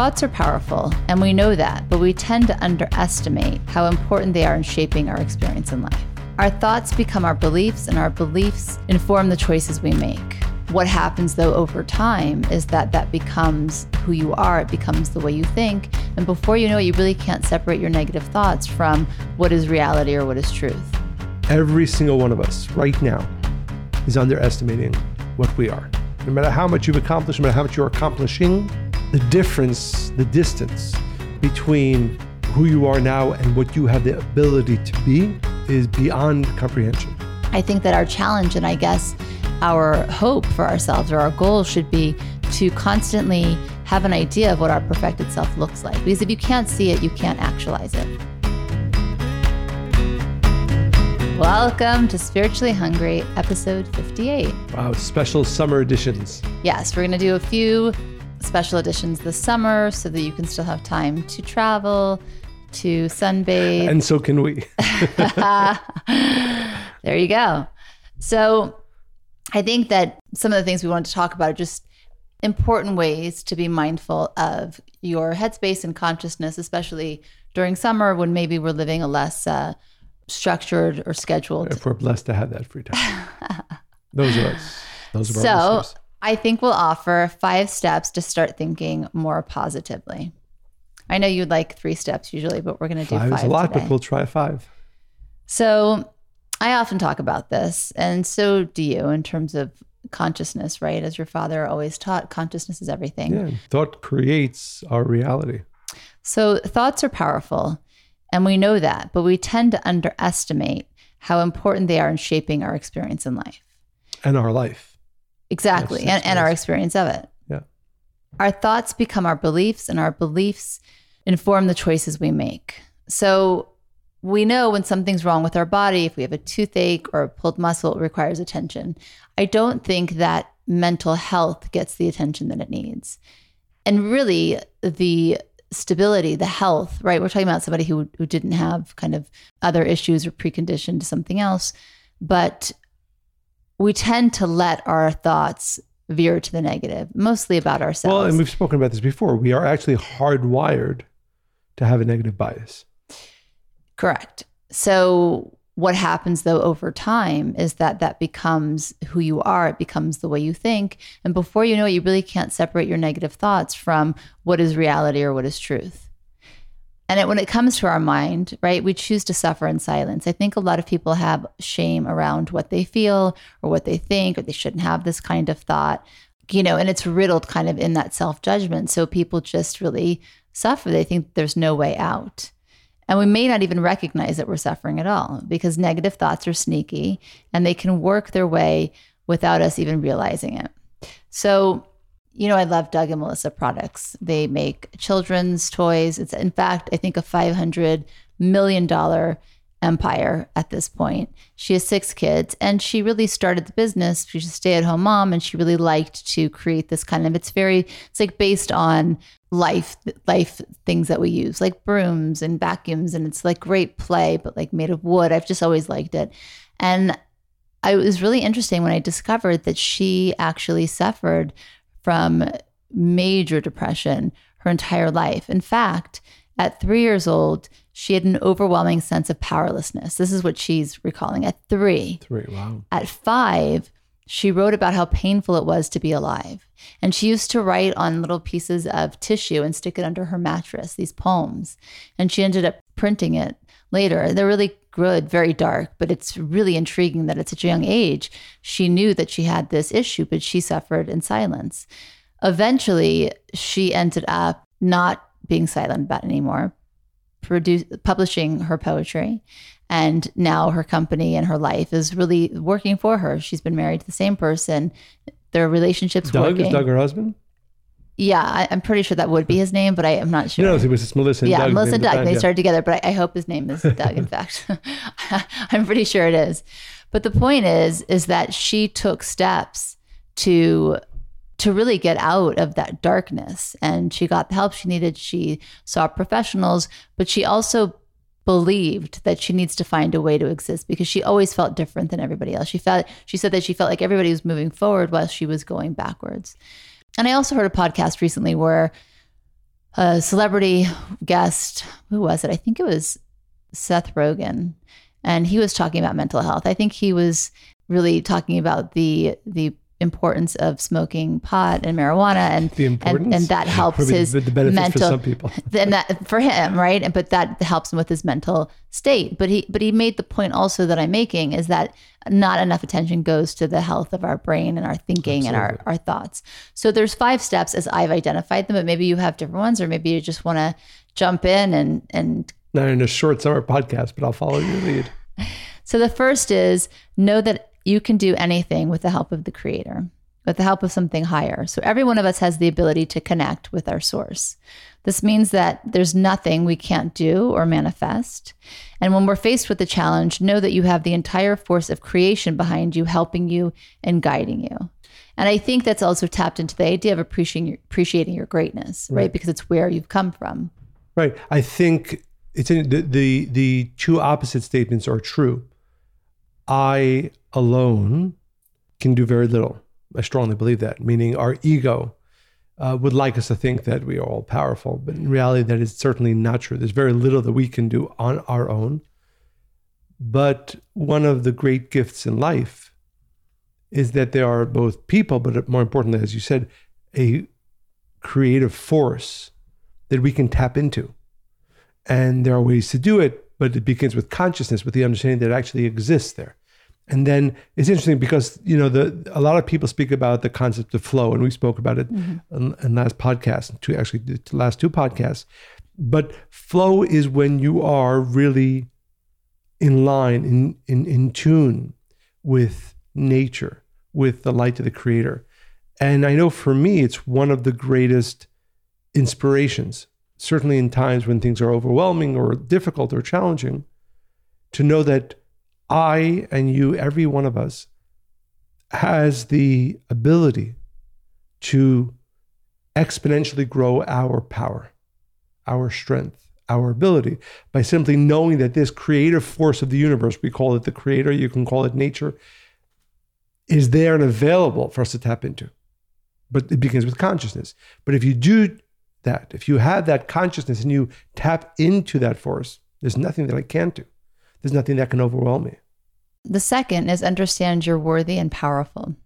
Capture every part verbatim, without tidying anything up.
thoughts are powerful, and we know that, but we tend to underestimate how important they are in shaping our experience in life. Our thoughts become our beliefs, and our beliefs inform the choices we make. What happens, though, over time is that that becomes who you are. It becomes the way you think. And before you know it, you really can't separate your negative thoughts from what is reality or what is truth. Every single one of us right now is underestimating what we are. No matter how much you've accomplished, no matter how much you're accomplishing, the difference, the distance between who you are now and what you have the ability to be is beyond comprehension. I think that our challenge, and I guess our hope for ourselves or our goal, should be to constantly have an idea of what our perfected self looks like. Because if you can't see it, you can't actualize it. Welcome to Spiritually Hungry, episode fifty-eight. Wow, special summer editions. Yes, we're going to do a few special editions this summer so that you can still have time to travel, to sunbathe. And so can we. There you go. So I think that some of the things we wanted to talk about are just important ways to be mindful of your headspace and consciousness, especially during summer when maybe we're living a less... Uh, structured or scheduled. If we're blessed to have that free time. Those are us. Those are our listeners. So I think we'll offer five steps to start thinking more positively. I know you'd like three steps usually, but we're going to do five. Five is a lot, today. But we'll try five. So I often talk about this, and so do you, in terms of consciousness, right? As your father always taught, consciousness is everything. Yeah. Thought creates our reality. So thoughts are powerful. And we know that, but we tend to underestimate how important they are in shaping our experience in life. And our life. Exactly. And, and our experience of it. Yeah. Our thoughts become our beliefs, and our beliefs inform the choices we make. So we know when something's wrong with our body, if we have a toothache or a pulled muscle, it requires attention. I don't think that mental health gets the attention that it needs. And really, the stability, the health, right? We're talking about somebody who, who didn't have kind of other issues or preconditioned to something else, but we tend to let our thoughts veer to the negative, mostly about ourselves. Well, and we've spoken about this before. We are actually hardwired to have a negative bias. Correct. So what happens, though, over time is that that becomes who you are. It becomes the way you think. And before you know it, you really can't separate your negative thoughts from what is reality or what is truth. And it, when it comes to our mind, right, we choose to suffer in silence. I think a lot of people have shame around what they feel or what they think, or they shouldn't have this kind of thought, you know, and it's riddled kind of in that self-judgment. So people just really suffer. They think there's no way out. And we may not even recognize that we're suffering at all, because negative thoughts are sneaky and they can work their way without us even realizing it. So, you know, I love Doug and Melissa products. They make children's toys. It's, in fact, I think a five hundred million dollars empire at this point. She has six kids, and she really started the business. She's a stay-at-home mom, and she really liked to create this kind of, it's very, it's like based on life life things that we use, like brooms and vacuums, and it's like great play, but like made of wood. I've just always liked it. And I, it was really interesting when I discovered that she actually suffered from major depression her entire life. In fact, at three years old, she had an overwhelming sense of powerlessness. This is what she's recalling at three. Three, wow. At five, she wrote about how painful it was to be alive. And she used to write on little pieces of tissue and stick it under her mattress, these poems. And she ended up printing it later. They're really good, very dark, but it's really intriguing that at such a young age, she knew that she had this issue, but she suffered in silence. Eventually, she ended up not being silent about it anymore, produce, publishing her poetry. And now her company and her life is really working for her. She's been married to the same person. Their relationship's Doug, working. Is Doug her husband? Yeah, I, I'm pretty sure that would be his name, but I am not sure. No, it was just Melissa and yeah, Doug. Yeah, Melissa and Doug. The they yeah. started together, but I, I hope his name is Doug, in fact. I'm pretty sure it is. But the point is, is that she took steps to... to really get out of that darkness. And she got the help she needed. She saw professionals, but she also believed that she needs to find a way to exist, because she always felt different than everybody else. She felt, she said that she felt like everybody was moving forward while she was going backwards. And I also heard a podcast recently where a celebrity guest. Who was it? I think it was Seth Rogen. And he was talking about mental health. I think he was really talking about the the importance of smoking pot and marijuana, and the importance, and, and that helps Probably his the benefits mental. For some people, then that for him, right? But that helps him with his mental state. But he but he made the point also that I'm making is that not enough attention goes to the health of our brain and our thinking Absolutely. and our, our thoughts. So there's five steps as I've identified them, but maybe you have different ones, or maybe you just want to jump in and and. Not in a short summer podcast, but I'll follow your lead. So the first is know that you can do anything with the help of the Creator, with the help of something higher. So every one of us has the ability to connect with our source. This means that there's nothing we can't do or manifest. And when we're faced with a challenge, know that you have the entire force of creation behind you, helping you and guiding you. And I think that's also tapped into the idea of appreciating appreciating your greatness, right? right? Because it's where you've come from. Right. I think... It's in the, the the two opposite statements are true. I alone can do very little. I strongly believe that, meaning our ego uh, would like us to think that we are all powerful, but in reality, that is certainly not true. There's very little that we can do on our own. But one of the great gifts in life is that there are both people, but more importantly, as you said, a creative force that we can tap into. And there are ways to do it, but it begins with consciousness, with the understanding that it actually exists there. And then it's interesting because, you know, the a lot of people speak about the concept of flow, and we spoke about it mm-hmm. in, in last podcast, two, actually the last two podcasts. But flow is when you are really in line, in, in, in tune with nature, with the light of the Creator. And I know for me, it's one of the greatest inspirations, certainly in times when things are overwhelming or difficult or challenging, to know that I and you, every one of us, has the ability to exponentially grow our power, our strength, our ability, by simply knowing that this creative force of the universe, we call it the Creator, you can call it nature, is there and available for us to tap into. But it begins with consciousness. But if you do that. If you have that consciousness and you tap into that force, there's nothing that I can't do. There's nothing that can overwhelm me. The second is understand you're worthy and powerful.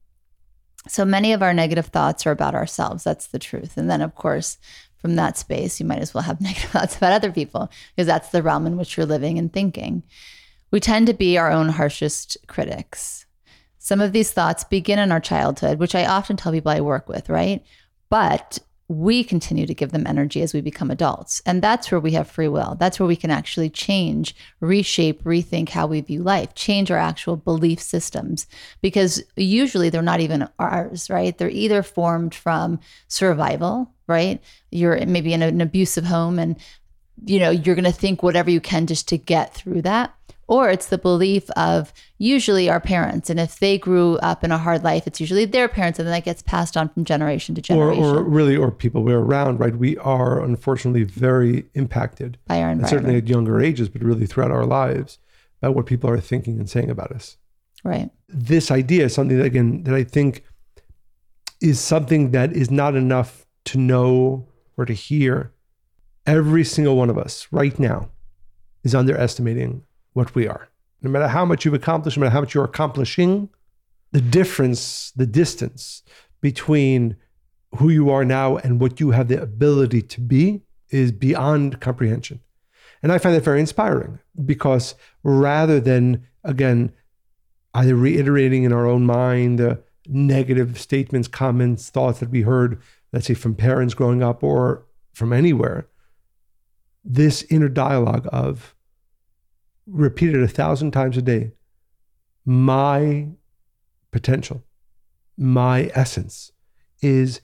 So many of our negative thoughts are about ourselves. That's the truth. And then, of course, from that space, you might as well have negative thoughts about other people, because that's the realm in which you're living and thinking. We tend to be our own harshest critics. Some of these thoughts begin in our childhood, which I often tell people I work with, right? But we continue to give them energy as we become adults. And that's where we have free will. That's where we can actually change, reshape, rethink how we view life, change our actual belief systems, because usually they're not even ours, right? They're either formed from survival, right? You're maybe in an abusive home and, you know, you're going to think whatever you can just to get through that. Or it's the belief of usually our parents. And if they grew up in a hard life, it's usually their parents. And then that gets passed on from generation to generation. Or, or really, or people we're around, right? We are unfortunately very impacted. By our environment. And certainly at younger ages, but really throughout our lives, by what people are thinking and saying about us. Right. This idea is something that, again, that I think is something that is not enough to know or to hear. Every single one of us right now is underestimating what we are. No matter how much you've accomplished, no matter how much you're accomplishing, the difference, the distance between who you are now and what you have the ability to be is beyond comprehension. And I find that very inspiring, because rather than, again, either reiterating in our own mind the negative statements, comments, thoughts that we heard, let's say from parents growing up or from anywhere, this inner dialogue of, repeated a thousand times a day, my potential, my essence is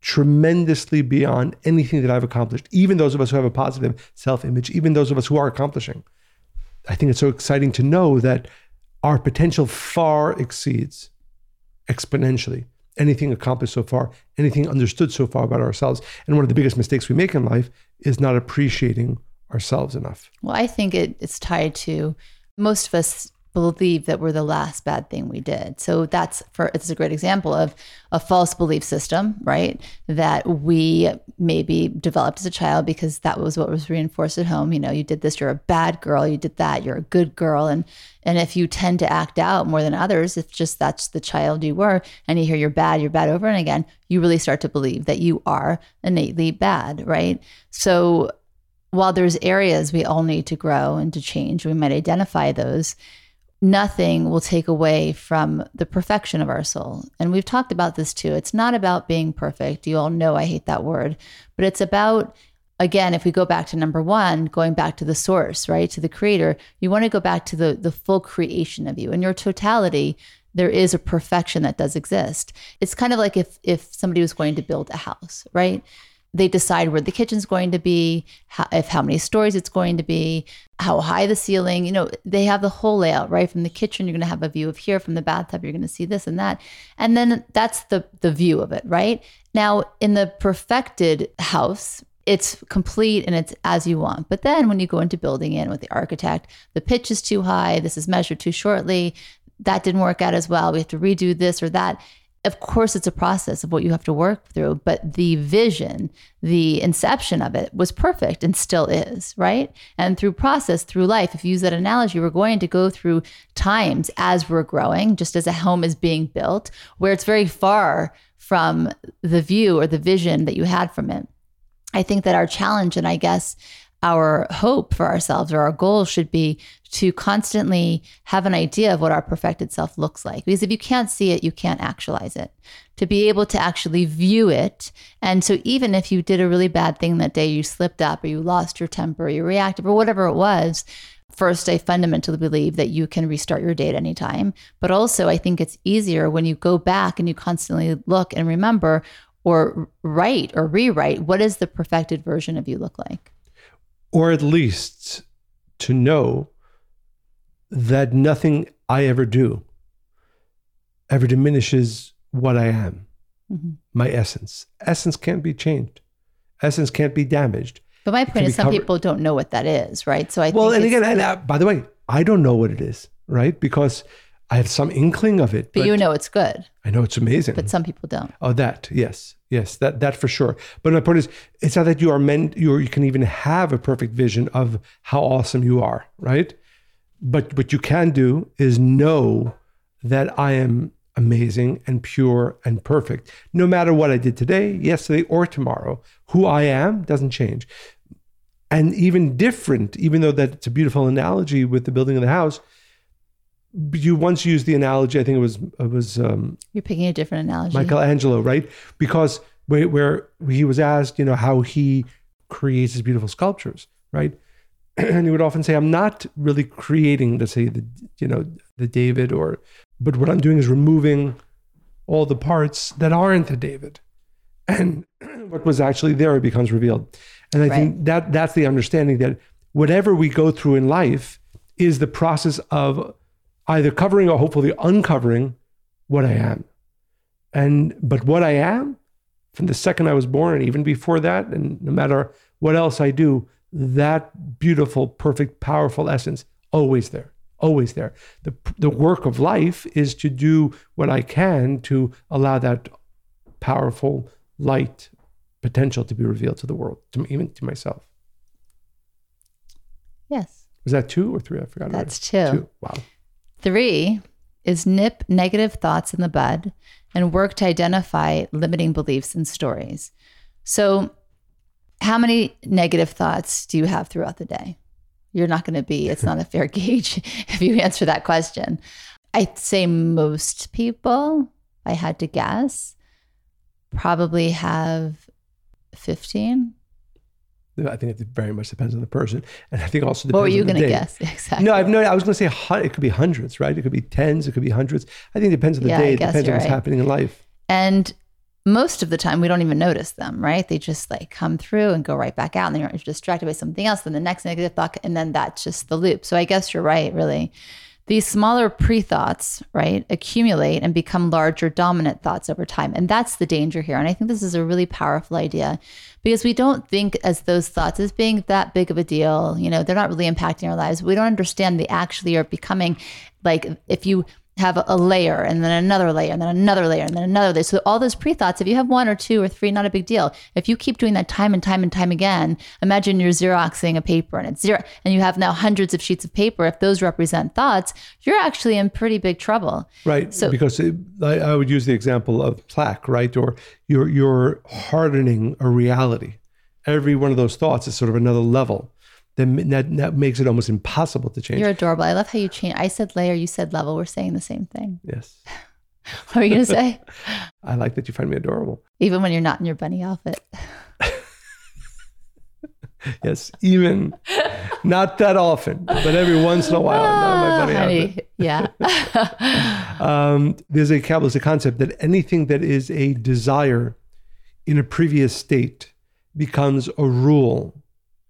tremendously beyond anything that I've accomplished. Even those of us who have a positive self-image, even those of us who are accomplishing. I think it's so exciting to know that our potential far exceeds exponentially anything accomplished so far, anything understood so far about ourselves. And one of the biggest mistakes we make in life is not appreciating ourselves enough. Well, I think it, it's tied to most of us believe that we're the last bad thing we did. So that's for it's a great example of a false belief system, right? That we maybe developed as a child because that was what was reinforced at home. You know, you did this, you're a bad girl. You did that, you're a good girl. And and if you tend to act out more than others, if just that's the child you were, and you hear you're bad, you're bad over and again, you really start to believe that you are innately bad, right? So while there's areas we all need to grow and to change, we might identify those. Nothing will take away from the perfection of our soul. And we've talked about this too. It's not about being perfect. You all know I hate that word, but it's about, again, if we go back to number one, going back to the source, right? To the creator, you want to go back to the, the full creation of you and your totality. There is a perfection that does exist. It's kind of like if, if somebody was going to build a house, right? They decide where the kitchen's going to be, how, if how many stories it's going to be, how high the ceiling, you know, they have the whole layout, right? From the kitchen, you're going to have a view of here, from the bathtub, you're going to see this and that. And then that's the the view of it, right? Now, in the perfected house, it's complete and it's as you want. But then when you go into building in with the architect, the pitch is too high, this is measured too shortly, that didn't work out as well, we have to redo this or that. Of course, it's a process of what you have to work through, but the vision, the inception of it was perfect and still is, right? And through process, through life, if you use that analogy, we're going to go through times as we're growing, just as a home is being built, where it's very far from the view or the vision that you had from it. I think that our challenge, and I guess our hope for ourselves or our goal, should be to constantly have an idea of what our perfected self looks like. Because if you can't see it, you can't actualize it. To be able to actually view it. And so even if you did a really bad thing that day, you slipped up or you lost your temper, you reacted or whatever it was, first, I fundamentally believe that you can restart your day at any time. But also, I think it's easier when you go back and you constantly look and remember or write or rewrite, what does the perfected version of you look like? Or at least to know that nothing I ever do ever diminishes what I am, mm-hmm. my essence. Essence can't be changed. Essence can't be damaged. But my point is some covered. People don't know what that is, right? So I think Well, and again, and, uh, by the way, I don't know what it is, right? Because I have some inkling of it. But, but you know it's good. I know it's amazing. But some people don't. Oh, that, yes. Yes, that that for sure. But my point is, it's not that you are meant, you you can even have a perfect vision of how awesome you are, right? But what you can do is know that I am amazing and pure and perfect. No matter what I did today, yesterday, or tomorrow, who I am doesn't change. And even different, even though that's a beautiful analogy with the building of the house, you once used the analogy, I think it was... It was um, You're picking a different analogy. Michelangelo, right? Because where, where he was asked, you know, how he creates his beautiful sculptures, right? And he would often say, I'm not really creating, let's say, the, you know, the David or... But what I'm doing is removing all the parts that aren't the David. And what was actually there becomes revealed. And I right. think that that's the understanding that whatever we go through in life is the process of... either covering or hopefully uncovering what I am. And, but what I am, from the second I was born, and even before that, and no matter what else I do, that beautiful, perfect, powerful essence, always there, always there. The, the work of life is to do what I can to allow that powerful light potential to be revealed to the world, to even to myself. Yes. Was that two or three? I forgot. That's two. two. Wow. Three is nip negative thoughts in the bud and work to identify limiting beliefs and stories. So how many negative thoughts do you have throughout the day? You're not going to be, it's not a fair gauge if you answer that question. I'd say most people, I had to guess, probably have fifteen. I think it very much depends on the person. And I think also depends on the day. What were you going to guess? Exactly. No, I've no, I was going to say it could be hundreds, right? It could be tens, it could be hundreds. I think it depends on the yeah, day. It depends on what's right. happening in life. And most of the time, we don't even notice them, right? They just like come through and go right back out. And then you're distracted by something else. Then the next negative thought, and then that's just the loop. So I guess you're right, really. These smaller pre-thoughts, right, accumulate and become larger dominant thoughts over time. And that's the danger here. And I think this is a really powerful idea because we don't think as those thoughts as being that big of a deal. You know, they're not really impacting our lives. We don't understand they actually are becoming, like, if you have a layer and then another layer and then another layer and then another layer. So all those pre-thoughts, if you have one or two or three, not a big deal. If you keep doing that time and time and time again, imagine you're Xeroxing a paper and it's zero and you have now hundreds of sheets of paper. If those represent thoughts, you're actually in pretty big trouble. Right. So, because it, I, I would use the example of plaque, right? Or you're, you're hardening a reality. Every one of those thoughts is sort of another level. Then that, that makes it almost impossible to change. You're adorable. I love how you change. I said layer, you said level. We're saying the same thing. Yes. What were you going to say? I like that you find me adorable. Even when you're not in your bunny outfit. Yes, even. Not that often, but every once in a while. I'm not in my bunny honey. outfit. Yeah. um, there's a Kabbalistic concept that anything that is a desire in a previous state becomes a rule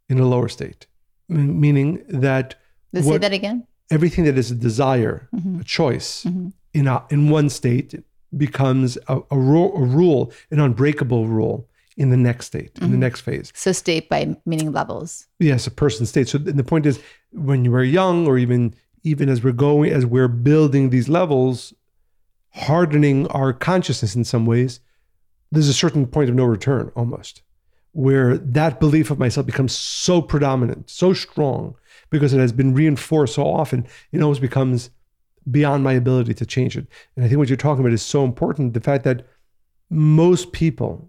in a lower state. Meaning that Let's what, say that again. Everything that is a desire, mm-hmm. a choice, mm-hmm. in a, in one state becomes a, a, ru- a rule, an unbreakable rule in the next state, mm-hmm. in the next phase. So state by meaning levels. Yes, a person's state. So the point is, when you were young, or even even as we're going, as we're building these levels, hardening our consciousness in some ways, there's a certain point of no return almost, where that belief of myself becomes so predominant, so strong, because it has been reinforced so often, it almost becomes beyond my ability to change it. And I think what you're talking about is so important, the fact that most people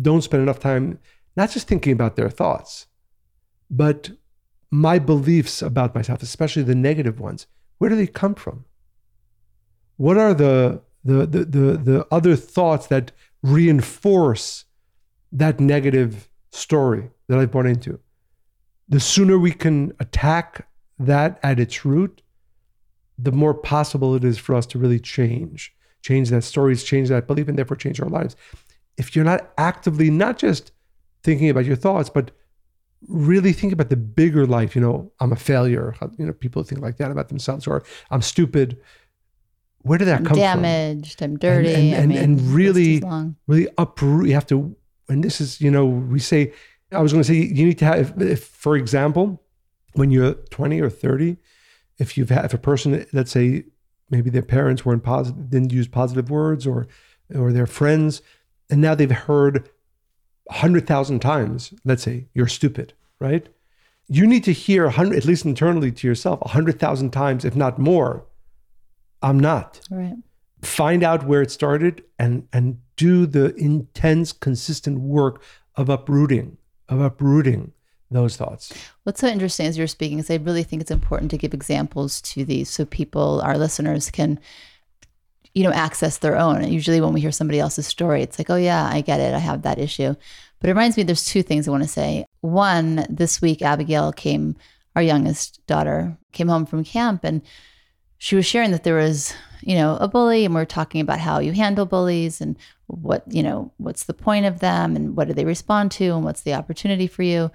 don't spend enough time, not just thinking about their thoughts, but my beliefs about myself, especially the negative ones, where do they come from? What are the, the, the, the, the other thoughts that reinforce that negative story that I've bought into? The sooner we can attack that at its root, the more possible it is for us to really change, change that stories, change that belief, and therefore change our lives. If you're not actively, not just thinking about your thoughts, but really think about the bigger life, you know, I'm a failure, you know, people think like that about themselves, or I'm stupid. Where did that I'm come damaged, from? I'm damaged, I'm dirty. And, and, I mean, and really, really uproot, you have to. And this is, you know, we say, I was going to say, you need to have, if, if, for example, when you're twenty or thirty, if you've had, if a person, let's say, maybe their parents weren't positive, didn't use positive words, or, or their friends, and now they've heard one hundred thousand times, let's say, you're stupid, right? You need to hear, one hundred, at least internally to yourself, one hundred thousand times, if not more, I'm not. Right. Find out where it started and and do the intense, consistent work of uprooting, of uprooting those thoughts. What's so interesting as you're speaking is I really think it's important to give examples to these so people, our listeners, can, you know, access their own. And usually when we hear somebody else's story, it's like, oh yeah, I get it. I have that issue. But it reminds me, there's two things I want to say. One, this week, Abigail came, our youngest daughter, came home from camp, and she was sharing that there was, you know, a bully, and we we're talking about how you handle bullies and what, you know, what's the point of them and what do they respond to and what's the opportunity for you.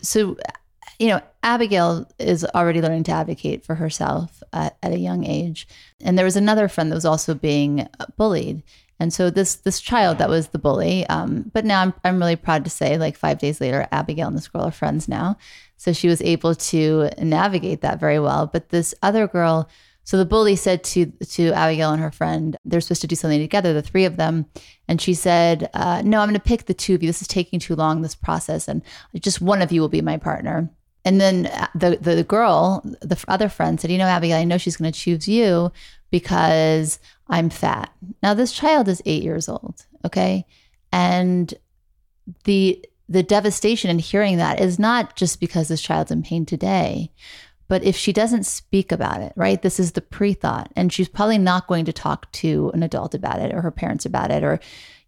So, you know, Abigail is already learning to advocate for herself at, at a young age. And there was another friend that was also being bullied. And so this this child that was the bully, um, but now I'm I'm really proud to say, like five days later, Abigail and this girl are friends now. So she was able to navigate that very well. But this other girl, so the bully said to to Abigail and her friend, they're supposed to do something together, the three of them. And she said, uh, no, I'm going to pick the two of you. This is taking too long, this process. And just one of you will be my partner. And then the, the, the girl, the other friend said, you know, Abigail, I know she's going to choose you because I'm fat. Now, this child is eight years old, okay? And the the devastation in hearing that is not just because this child's in pain today, but if she doesn't speak about it, right, this is the pre-thought, and she's probably not going to talk to an adult about it or her parents about it, or,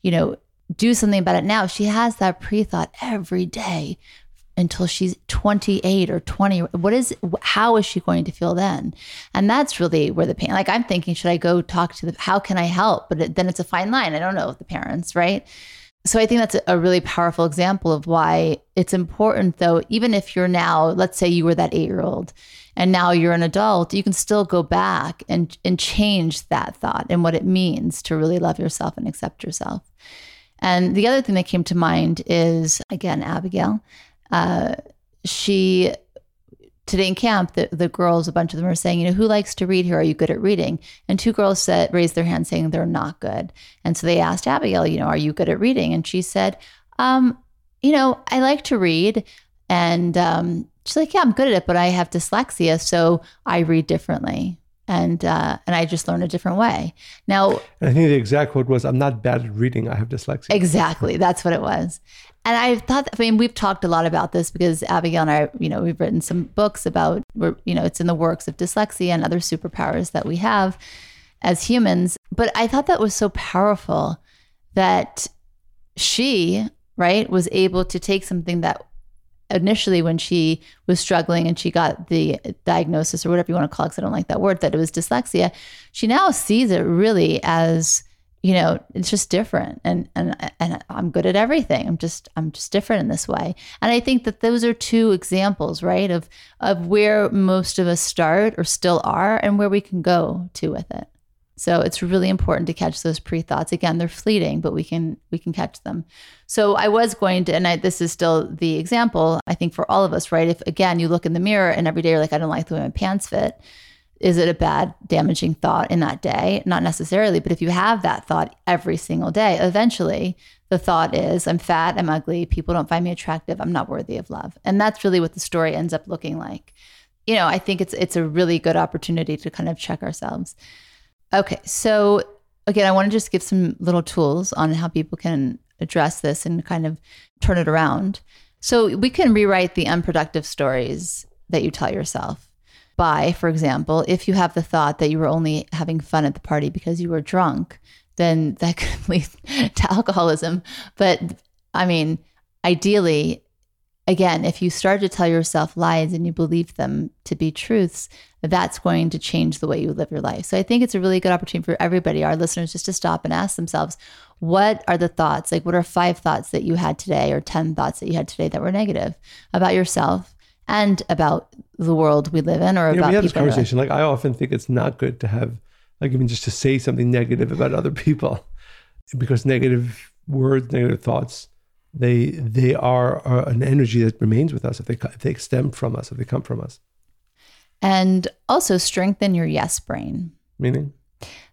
you know, do something about it now. She has that pre-thought every day until she's twenty-eight or twenty. What is, how is she going to feel then? And that's really where the pain, like I'm thinking, should I go talk to the, how can I help? But it, then it's a fine line. I don't know the parents, right? So I think that's a really powerful example of why it's important, though, even if you're now, let's say you were that eight-year-old and now you're an adult, you can still go back and, and change that thought and what it means to really love yourself and accept yourself. And the other thing that came to mind is, again, Abigail. Uh, she, today in camp, the, the girls, a bunch of them are saying, you know, who likes to read here? Are you good at reading? And two girls said, raised their hand saying they're not good. And so they asked Abigail, you know, are you good at reading? And she said, um, you know, I like to read. And um, she's like, yeah, I'm good at it, but I have dyslexia, so I read differently. And uh, and I just learn a different way. Now, and I think the exact quote was, I'm not bad at reading, I have dyslexia. Exactly, that's what it was. And I thought, I mean, we've talked a lot about this because Abigail and I, you know, we've written some books about, you know, it's in the works of dyslexia and other superpowers that we have as humans. But I thought that was so powerful that she, right, was able to take something that initially when she was struggling and she got the diagnosis or whatever you want to call it, because I don't like that word, that it was dyslexia, she now sees it really as, you know, it's just different. And, and, and I'm good at everything. I'm just, I'm just different in this way. And I think that those are two examples, right, of, of where most of us start or still are and where we can go to with it. So it's really important to catch those pre-thoughts. Again, they're fleeting, but we can we can catch them. So I was going to, and I, this is still the example, I think for all of us, right? If, again, you look in the mirror and every day you're like, I don't like the way my pants fit. Is it a bad, damaging thought in that day? Not necessarily, but if you have that thought every single day, eventually the thought is, I'm fat, I'm ugly, people don't find me attractive, I'm not worthy of love. And that's really what the story ends up looking like. You know, I think it's it's a really good opportunity to kind of check ourselves. Okay, so again, I want to just give some little tools on how people can address this and kind of turn it around. So we can rewrite the unproductive stories that you tell yourself by, for example, if you have the thought that you were only having fun at the party because you were drunk, then that could lead to alcoholism. But I mean, ideally, again, if you start to tell yourself lies and you believe them to be truths, that's going to change the way you live your life. So I think it's a really good opportunity for everybody, our listeners, just to stop and ask themselves, what are the thoughts? Like, what are five thoughts that you had today or ten thoughts that you had today that were negative about yourself and about the world we live in or yeah, about people? We have this conversation. Like, I often think it's not good to have, like, even just to say something negative about other people, because negative words, negative thoughts, They they are, are an energy that remains with us if they, if they stem from us, if they come from us. And also strengthen your yes brain. Meaning?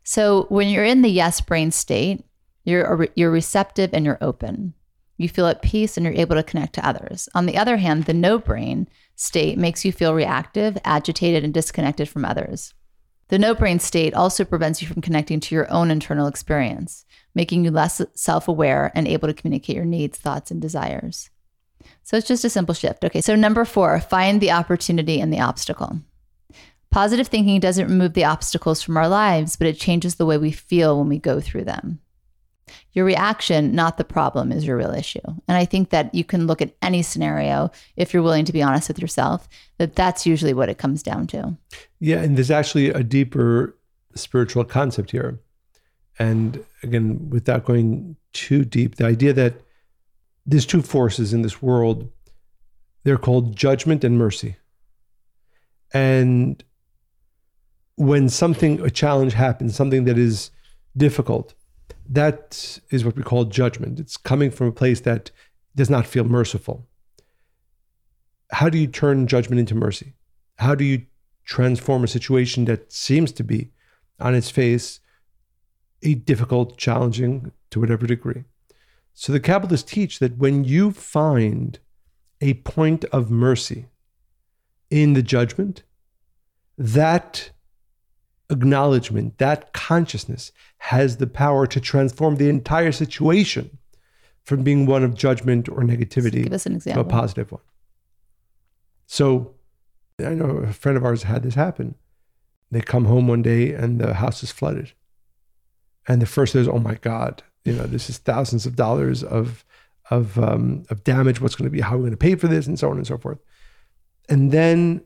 So when you're in the yes brain state, you're you're receptive and you're open. You feel at peace and you're able to connect to others. On the other hand, the no brain state makes you feel reactive, agitated, and disconnected from others. The no brain state also prevents you from connecting to your own internal experience, making you less self-aware and able to communicate your needs, thoughts, and desires. So it's just a simple shift. Okay, so number four, find the opportunity in the obstacle. Positive thinking doesn't remove the obstacles from our lives, but it changes the way we feel when we go through them. Your reaction, not the problem, is your real issue. And I think that you can look at any scenario, if you're willing to be honest with yourself, that that's usually what it comes down to. Yeah, and there's actually a deeper spiritual concept here. And again, without going too deep, the idea that there's two forces in this world, they're called judgment and mercy. And when something, a challenge happens, something that is difficult, that is what we call judgment. It's coming from a place that does not feel merciful. How do you turn judgment into mercy? How do you transform a situation that seems to be, on its face, a difficult, challenging, to whatever degree? So the Kabbalists teach that when you find a point of mercy in the judgment, that acknowledgement, that consciousness has the power to transform the entire situation from being one of judgment or negativity Give us an example. To a positive one. So I know a friend of ours had this happen. They come home one day and the house is flooded. And the first is, oh my God, you know, this is thousands of dollars of of um, of damage. What's going to be, how are we going to pay for this, and so on and so forth. And then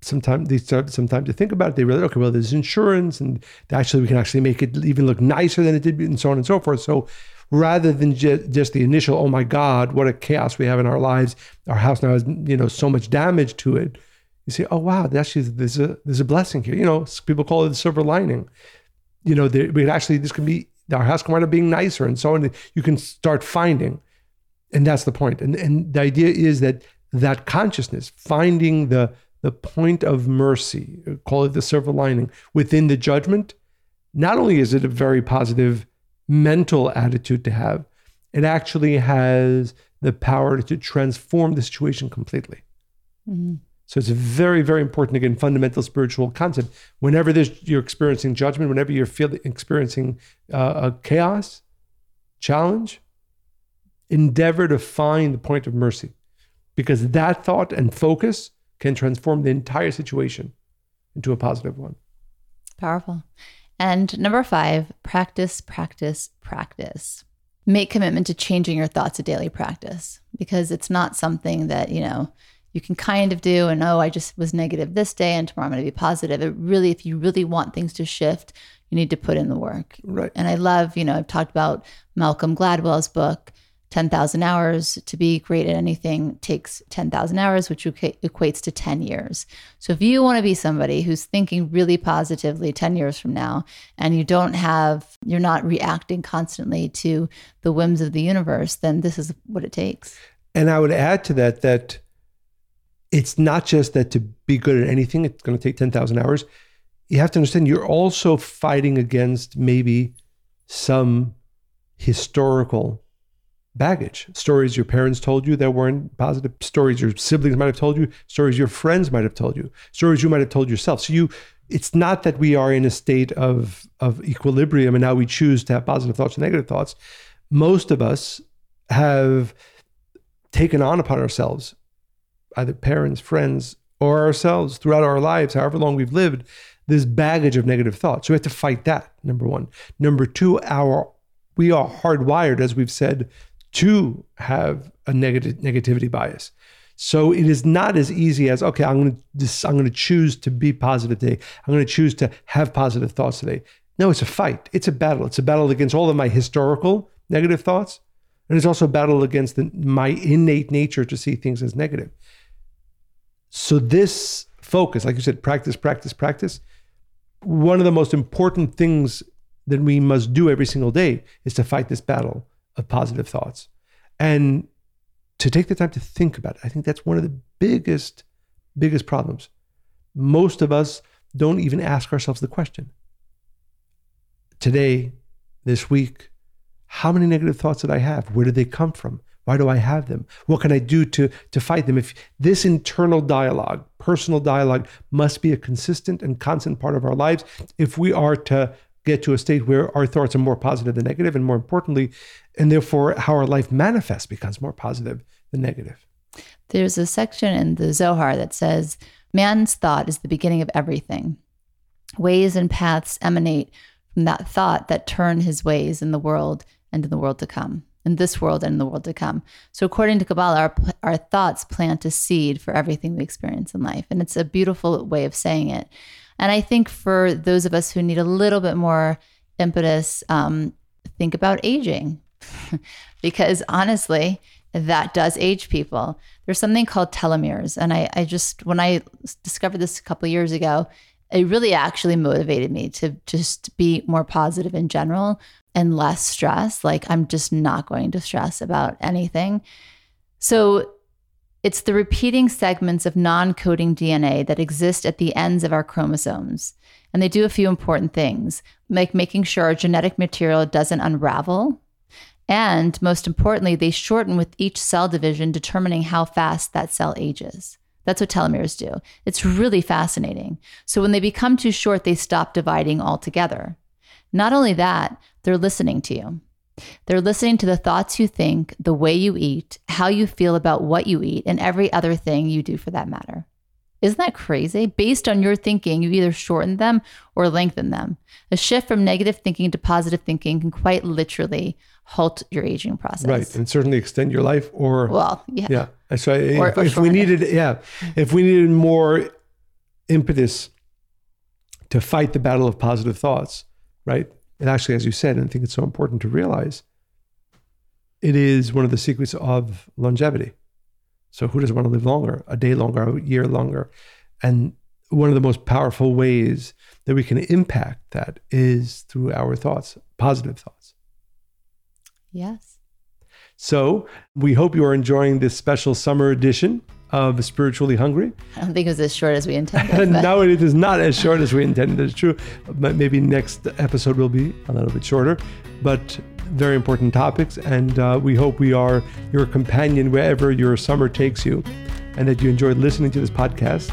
Sometimes they start sometimes to think about it. They realize, okay, well, there's insurance, and actually we can actually make it even look nicer than it did, and so on and so forth. So rather than ju- just the initial, oh my God, what a chaos we have in our lives, our house now has, you know, so much damage to it, you say, oh, wow, actually, there's a, there's a blessing here. You know, people call it the silver lining. You know, there, but actually, this can be, our house can wind up being nicer and so on. You can start finding. And that's the point. And and the idea is that that consciousness, finding the the point of mercy, call it the silver lining, within the judgment, not only is it a very positive mental attitude to have, it actually has the power to transform the situation completely. Mm-hmm. So it's a very, very important, again, fundamental spiritual concept. Whenever there's, you're experiencing judgment, whenever you're feeling experiencing uh, a chaos, challenge, endeavor to find the point of mercy, because that thought and focus can transform the entire situation into a positive one. Powerful. And number five, practice, practice, practice. Make commitment to changing your thoughts a daily practice, because it's not something that, you know, you can kind of do and, oh, I just was negative this day and tomorrow I'm going to be positive. It really, if you really want things to shift, you need to put in the work. Right. And I love, you know, I've talked about Malcolm Gladwell's book, ten thousand hours. To be great at anything takes ten thousand hours, which equates to ten years. So if you want to be somebody who's thinking really positively ten years from now, and you don't have, you're not reacting constantly to the whims of the universe, then this is what it takes. And I would add to that, that it's not just that to be good at anything, it's going to take ten thousand hours. You have to understand you're also fighting against maybe some historical baggage, stories your parents told you that weren't positive, stories your siblings might have told you, stories your friends might have told you, stories you might have told yourself. So you, it's not that we are in a state of, of equilibrium and now we choose to have positive thoughts and negative thoughts. Most of us have taken on upon ourselves, either parents, friends, or ourselves throughout our lives, however long we've lived, this baggage of negative thoughts. So we have to fight that, number one. Number two, our we are hardwired, as we've said, to have a negative negativity bias. So it is not as easy as, okay, I'm going to I'm going to choose to be positive today. I'm going to choose to have positive thoughts today. No, it's a fight. It's a battle. It's a battle against all of my historical negative thoughts, and it's also a battle against the, my innate nature to see things as negative. So this focus, like you said, practice, practice, practice. One of the most important things that we must do every single day is to fight this battle of positive thoughts and to take the time to think about it. I think that's one of the biggest, biggest problems. Most of us don't even ask ourselves the question. Today, this week, how many negative thoughts did I have? Where did they come from? Why do I have them? What can I do to, to fight them? If this internal dialogue, personal dialogue, must be a consistent and constant part of our lives if we are to get to a state where our thoughts are more positive than negative, and more importantly, and therefore how our life manifests becomes more positive than negative. There's a section in the Zohar that says, man's thought is the beginning of everything. Ways and paths emanate from that thought that turn his ways in the world and in the world to come, in this world and in the world to come. So according to Kabbalah, our, our thoughts plant a seed for everything we experience in life. And it's a beautiful way of saying it. And I think for those of us who need a little bit more impetus, um, think about aging, because honestly, that does age people. There's something called telomeres. And I, I just, when I discovered this a couple of years ago, it really actually motivated me to just be more positive in general and less stress. Like, I'm just not going to stress about anything. So it's the repeating segments of non-coding D N A that exist at the ends of our chromosomes. And they do a few important things, like making sure our genetic material doesn't unravel. And most importantly, they shorten with each cell division, determining how fast that cell ages. That's what telomeres do. It's really fascinating. So when they become too short, they stop dividing altogether. Not only that, they're listening to you. They're listening to the thoughts you think, the way you eat, how you feel about what you eat, and every other thing you do for that matter. Isn't that crazy? Based on your thinking, you either shorten them or lengthen them. A shift from negative thinking to positive thinking can quite literally halt your aging process. Right, and certainly extend your life or... Well, yeah. Yeah, so I, or, if, or if we needed, yeah, if we needed more impetus to fight the battle of positive thoughts, right? And actually, as you said, and I think it's so important to realize, it is one of the secrets of longevity. So who doesn't want to live longer, a day longer, a year longer? And one of the most powerful ways that we can impact that is through our thoughts, positive thoughts. Yes. So we hope you are enjoying this special summer edition of Spiritually Hungry. I don't think it was as short as we intended. No, it is not as short as we intended. It's true. But maybe next episode will be a little bit shorter, but very important topics. And uh, we hope we are your companion wherever your summer takes you, and that you enjoyed listening to this podcast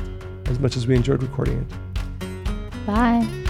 as much as we enjoyed recording it. Bye.